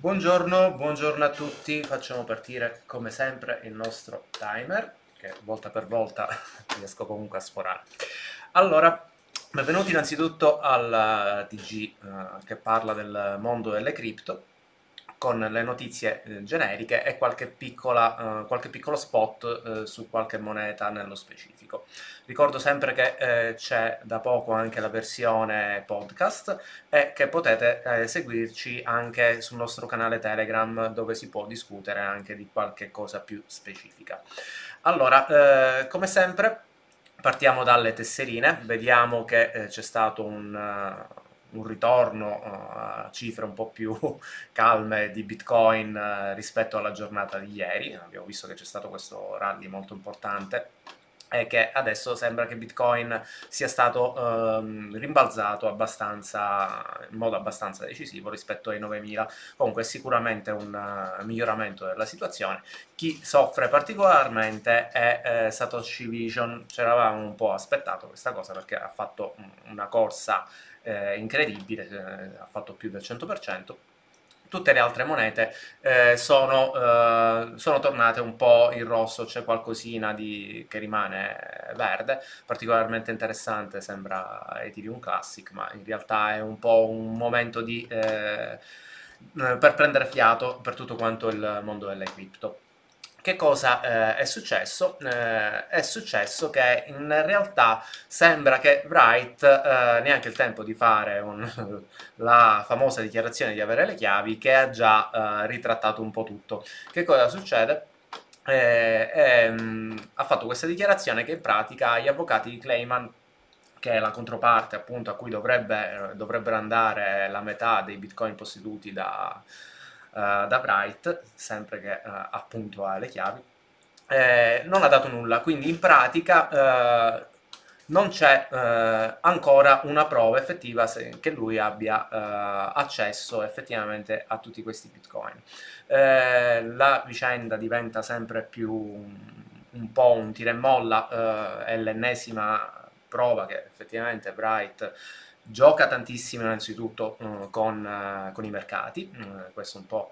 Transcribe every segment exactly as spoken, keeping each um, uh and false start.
Buongiorno, buongiorno a tutti, facciamo partire come sempre il nostro timer, che volta per volta riesco comunque a sforare. Allora, benvenuti innanzitutto al T G eh, che parla del mondo delle cripto, con le notizie eh, generiche e qualche, piccola, eh, qualche piccolo spot eh, su qualche moneta nello specifico. Ricordo sempre che eh, c'è da poco anche la versione podcast e che potete eh, seguirci anche sul nostro canale Telegram, dove si può discutere anche di qualche cosa più specifica. Allora, eh, come sempre partiamo dalle tesserine, vediamo che eh, c'è stato un... Uh, un ritorno a cifre un po' più calme di Bitcoin rispetto alla giornata di ieri. Abbiamo visto che c'è stato questo rally molto importante e che adesso sembra che Bitcoin sia stato ehm, rimbalzato abbastanza, in modo abbastanza decisivo rispetto ai novemila. Comunque è sicuramente un uh, miglioramento della situazione. Chi soffre particolarmente è eh, Satoshi Vision. Ce l'avevamo un po' aspettato questa cosa, perché ha fatto una corsa Eh, incredibile, eh, ha fatto più del cento per cento. Tutte le altre monete eh, sono, eh, sono tornate un po' in rosso, c'è qualcosina di, che rimane verde. Particolarmente interessante sembra Ethereum Classic, ma in realtà è un po' un momento di, eh, per prendere fiato per tutto quanto il mondo delle cripto. Che cosa eh, è successo? Eh, è successo che in realtà sembra che Wright, eh, neanche il tempo di fare un, la famosa dichiarazione di avere le chiavi, che ha già eh, ritrattato un po' tutto. Che cosa succede? Eh, ehm, ha fatto questa dichiarazione che in pratica gli avvocati di Clayman, che è la controparte appunto a cui dovrebbe, dovrebbero andare la metà dei bitcoin posseduti da... Uh, da Wright, sempre che uh, appunto ha le chiavi, eh, non ha dato nulla, quindi in pratica uh, non c'è uh, ancora una prova effettiva se, che lui abbia uh, accesso effettivamente a tutti questi bitcoin. Eh, la vicenda diventa sempre più un, un po' un tira e molla, uh, è l'ennesima prova che effettivamente Wright gioca tantissimo innanzitutto uh, con, uh, con i mercati. Uh, questo un po'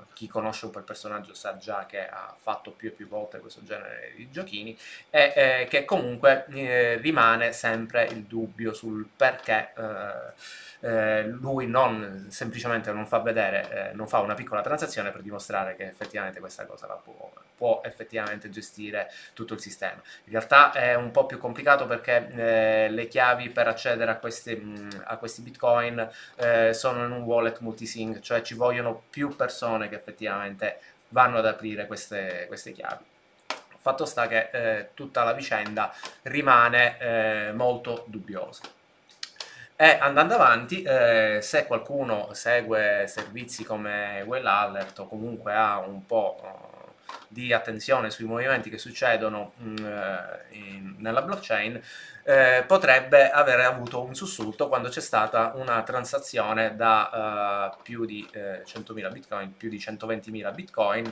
uh, chi conosce un po' il personaggio sa già che ha fatto più e più volte questo genere di giochini e eh, che comunque eh, rimane sempre il dubbio sul perché eh, eh, lui non semplicemente non fa vedere, eh, non fa una piccola transazione per dimostrare che effettivamente questa cosa la può, può effettivamente gestire tutto il sistema. In realtà è un po' più complicato, perché eh, le chiavi per accedere a questi a questi bitcoin eh, sono in un wallet multisig, cioè ci vogliono più persone che effettivamente vanno ad aprire queste, queste chiavi. Fatto sta che eh, tutta la vicenda rimane eh, molto dubbiosa. E andando avanti, eh, se qualcuno segue servizi come Whale Alert o comunque ha un po' di attenzione sui movimenti che succedono mh, in, nella blockchain, eh, potrebbe aver avuto un sussulto quando c'è stata una transazione da uh, più di eh, centomila bitcoin, più di centoventimila bitcoin,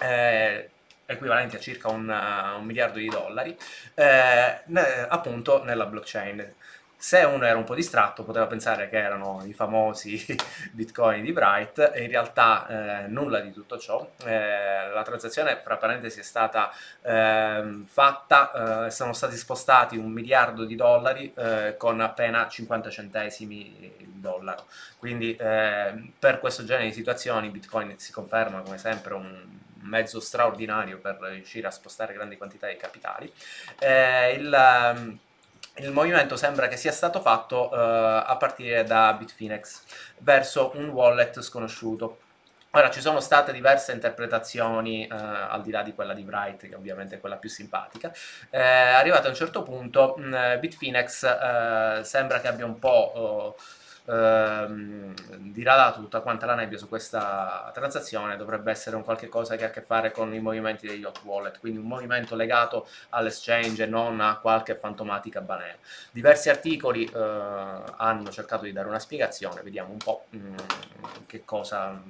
eh, equivalenti a circa un, uh, un miliardo di dollari, eh, ne, appunto nella blockchain. Se uno era un po' distratto poteva pensare che erano i famosi bitcoin di Wright, e in realtà eh, nulla di tutto ciò. Eh, la transazione, fra parentesi, è stata eh, fatta, eh, sono stati spostati un miliardo di dollari eh, con appena cinquanta centesimi il dollaro. Quindi eh, per questo genere di situazioni Bitcoin si conferma come sempre un mezzo straordinario per riuscire a spostare grandi quantità di capitali. Eh, il... Il movimento sembra che sia stato fatto uh, a partire da Bitfinex verso un wallet sconosciuto. Ora, ci sono state diverse interpretazioni, eh, al di là di quella di Wright, che ovviamente è quella più simpatica. Eh, arrivato a un certo punto, mh, Bitfinex eh, sembra che abbia un po' oh, ehm, diradato tutta quanta la nebbia su questa transazione. Dovrebbe essere un qualche cosa che ha a che fare con i movimenti degli hot wallet, quindi un movimento legato all'exchange e non a qualche fantomatica banale. Diversi articoli eh, hanno cercato di dare una spiegazione, vediamo un po' mh, che cosa...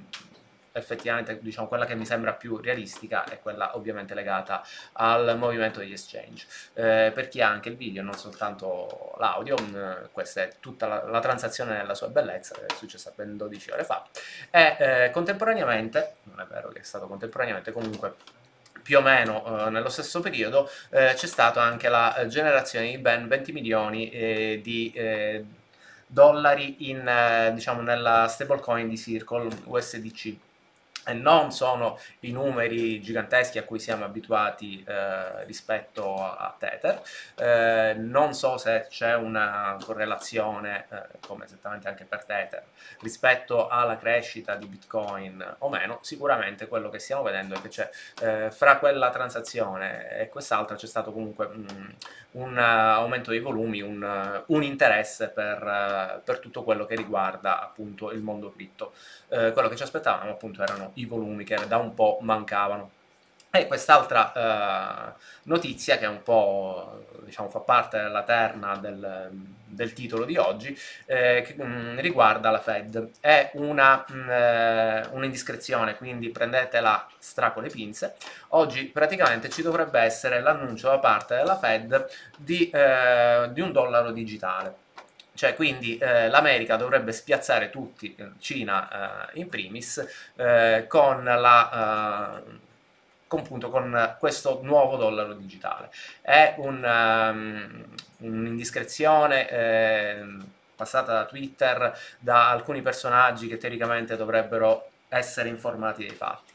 effettivamente, diciamo, quella che mi sembra più realistica è quella ovviamente legata al movimento degli exchange. Eh, per chi ha anche il video, non soltanto l'audio, mh, questa è tutta la, la transazione nella sua bellezza, è successa ben dodici ore fa, e eh, contemporaneamente, non è vero che è stato contemporaneamente, comunque più o meno eh, nello stesso periodo, eh, c'è stata anche la generazione di ben venti milioni eh, di eh, dollari in, eh, diciamo, nella stablecoin di Circle, U S D C. E non sono i numeri giganteschi a cui siamo abituati eh, rispetto a Tether, eh, non so se c'è una correlazione, eh, come esattamente anche per Tether, rispetto alla crescita di Bitcoin o meno. Sicuramente quello che stiamo vedendo è che c'è, eh, fra quella transazione e quest'altra c'è stato comunque mh, un aumento dei volumi, un, un interesse per, per tutto quello che riguarda appunto il mondo cripto. Eh, quello che ci aspettavamo appunto erano i volumi che da un po' mancavano. E quest'altra eh, notizia, che è un po', diciamo, fa parte della terna del, del titolo di oggi, eh, che mh, riguarda la Fed. È un'indiscrezione, un quindi prendetela stra con le pinze. Oggi praticamente ci dovrebbe essere l'annuncio da parte della Fed di, eh, di un dollaro digitale. Cioè, quindi eh, l'America dovrebbe spiazzare tutti, Cina eh, in primis, eh, con la... Eh, Con, punto, con questo nuovo dollaro digitale. È un'indiscrezione um, eh, passata da Twitter, da alcuni personaggi che teoricamente dovrebbero essere informati dei fatti.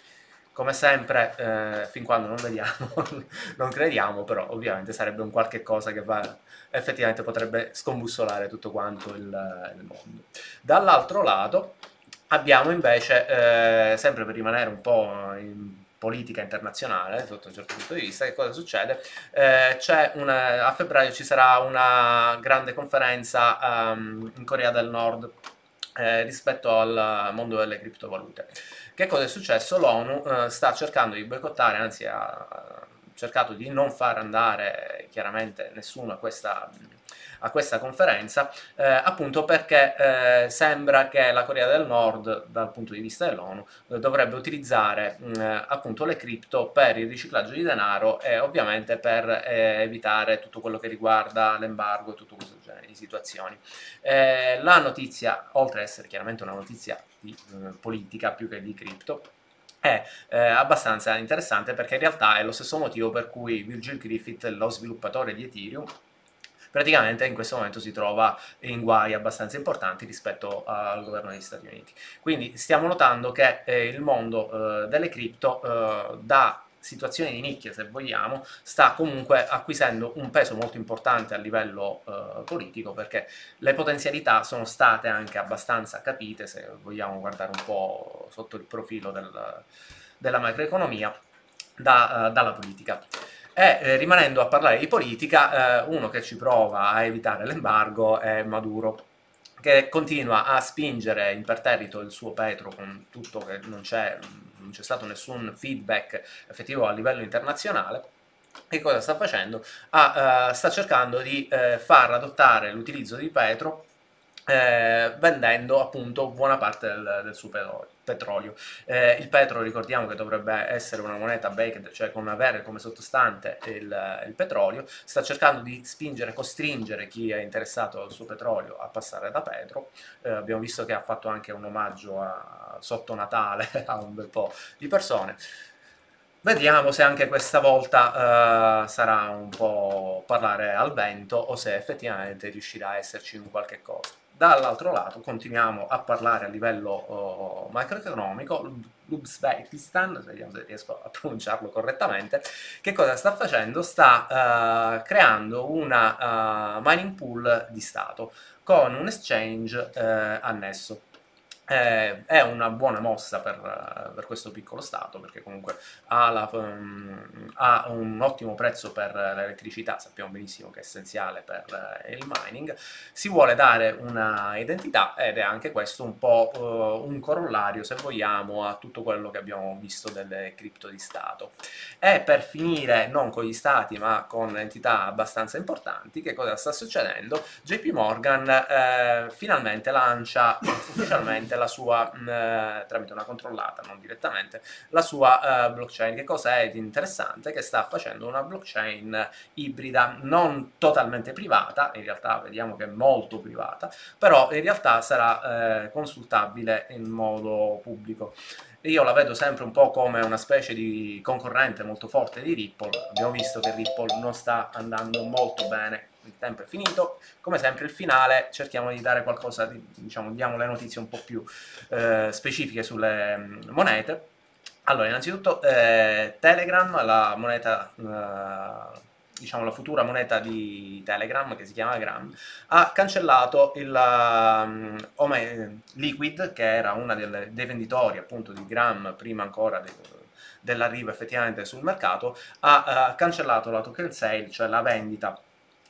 Come sempre, eh, fin quando non vediamo, non crediamo, però ovviamente sarebbe un qualche cosa che va, effettivamente potrebbe scombussolare tutto quanto il, il mondo. Dall'altro lato abbiamo invece, eh, sempre per rimanere un po' in politica internazionale, sotto un certo punto di vista, che cosa succede? Eh, c'è una, a febbraio ci sarà una grande conferenza um, in Corea del Nord eh, rispetto al mondo delle criptovalute. Che cosa è successo? L'ONU eh, sta cercando di boicottare, anzi ha cercato di non far andare chiaramente nessuno a questa... a questa conferenza, eh, appunto perché eh, sembra che la Corea del Nord, dal punto di vista dell'ONU, eh, dovrebbe utilizzare mh, appunto le cripto per il riciclaggio di denaro e ovviamente per eh, evitare tutto quello che riguarda l'embargo e tutto questo genere di situazioni. Eh, la notizia, oltre ad essere chiaramente una notizia di mh, politica più che di cripto, è eh, abbastanza interessante, perché in realtà è lo stesso motivo per cui Virgil Griffith, lo sviluppatore di Ethereum, praticamente in questo momento si trova in guai abbastanza importanti rispetto al governo degli Stati Uniti. Quindi stiamo notando che eh, il mondo eh, delle cripto eh, da situazioni di nicchia, se vogliamo, sta comunque acquisendo un peso molto importante a livello eh, politico, perché le potenzialità sono state anche abbastanza capite, se vogliamo guardare un po' sotto il profilo del, della macroeconomia, da, eh, dalla politica. E eh, rimanendo a parlare di politica, eh, uno che ci prova a evitare l'embargo è Maduro, che continua a spingere imperterrito il suo petro, con tutto che non c'è stato nessun feedback effettivo a livello internazionale. Che cosa sta facendo? Ah, eh, sta cercando di eh, far adottare l'utilizzo di petro, Eh, vendendo appunto buona parte del, del suo petrolio. Eh, il petro, ricordiamo che dovrebbe essere una moneta baked, cioè con avere come sottostante il, il petrolio. Sta cercando di spingere, costringere chi è interessato al suo petrolio a passare da petro. Eh, abbiamo visto che ha fatto anche un omaggio a, sotto Natale a un bel po' di persone. Vediamo se anche questa volta uh, sarà un po' parlare al vento o se effettivamente riuscirà a esserci un qualche cosa. Dall'altro lato continuiamo a parlare a livello uh, macroeconomico. L'Uzbekistan, vediamo se riesco a pronunciarlo correttamente, che cosa sta facendo? Sta uh, creando una uh, mining pool di Stato con un exchange uh, annesso. Eh, è una buona mossa per, per questo piccolo stato, perché comunque ha, la, um, ha un ottimo prezzo per l'elettricità, sappiamo benissimo che è essenziale per eh, il mining. Si vuole dare una identità ed è anche questo un po' uh, un corollario, se vogliamo, a tutto quello che abbiamo visto delle cripto di stato. E per finire, non con gli stati ma con entità abbastanza importanti, che cosa sta succedendo? J P Morgan eh, finalmente lancia ufficialmente la sua, mh, tramite una controllata, non direttamente, la sua uh, blockchain. Che cosa è di interessante? Che sta facendo una blockchain ibrida, non totalmente privata, in realtà vediamo che è molto privata, però in realtà sarà eh, consultabile in modo pubblico. Io la vedo sempre un po' come una specie di concorrente molto forte di Ripple. Abbiamo visto che Ripple non sta andando molto bene. Il tempo è finito, come sempre il finale cerchiamo di dare qualcosa, di, diciamo diamo le notizie un po' più eh, specifiche sulle mh, monete. Allora, innanzitutto eh, Telegram, la moneta... Eh, diciamo la futura moneta di Telegram, che si chiama Gram, ha cancellato il um, Ome, Liquid, che era uno dei venditori appunto di Gram prima ancora de, dell'arrivo effettivamente sul mercato, ha uh, cancellato la token sale, cioè la vendita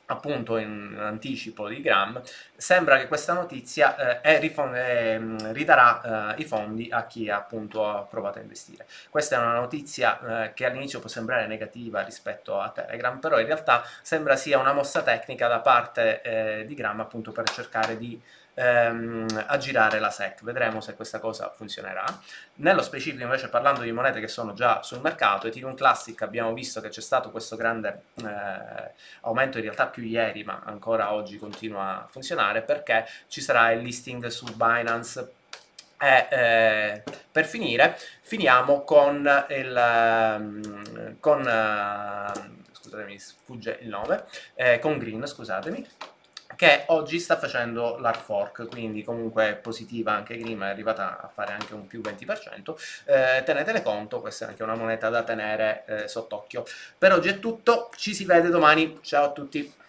appunto in anticipo di Gram. Sembra che questa notizia eh, eh, ridarà eh, i fondi a chi appunto ha provato a investire. Questa è una notizia eh, che all'inizio può sembrare negativa rispetto a Telegram, però in realtà sembra sia una mossa tecnica da parte eh, di Gram appunto per cercare di Ehm, aggirare la S E C. Vedremo se questa cosa funzionerà. Nello specifico invece, parlando di monete che sono già sul mercato, Ethereum Classic, abbiamo visto che c'è stato questo grande eh, aumento, in realtà più ieri ma ancora oggi continua a funzionare, perché ci sarà il listing su Binance. E eh, per finire finiamo con il con eh, scusatemi, sfugge il nome, eh, con Green, scusatemi, che oggi sta facendo l'hard fork, quindi comunque è positiva anche Green, ma è arrivata a fare anche un più venti per cento. Eh, tenetene conto, questa è anche una moneta da tenere eh, sott'occhio. Per oggi è tutto, ci si vede domani, ciao a tutti!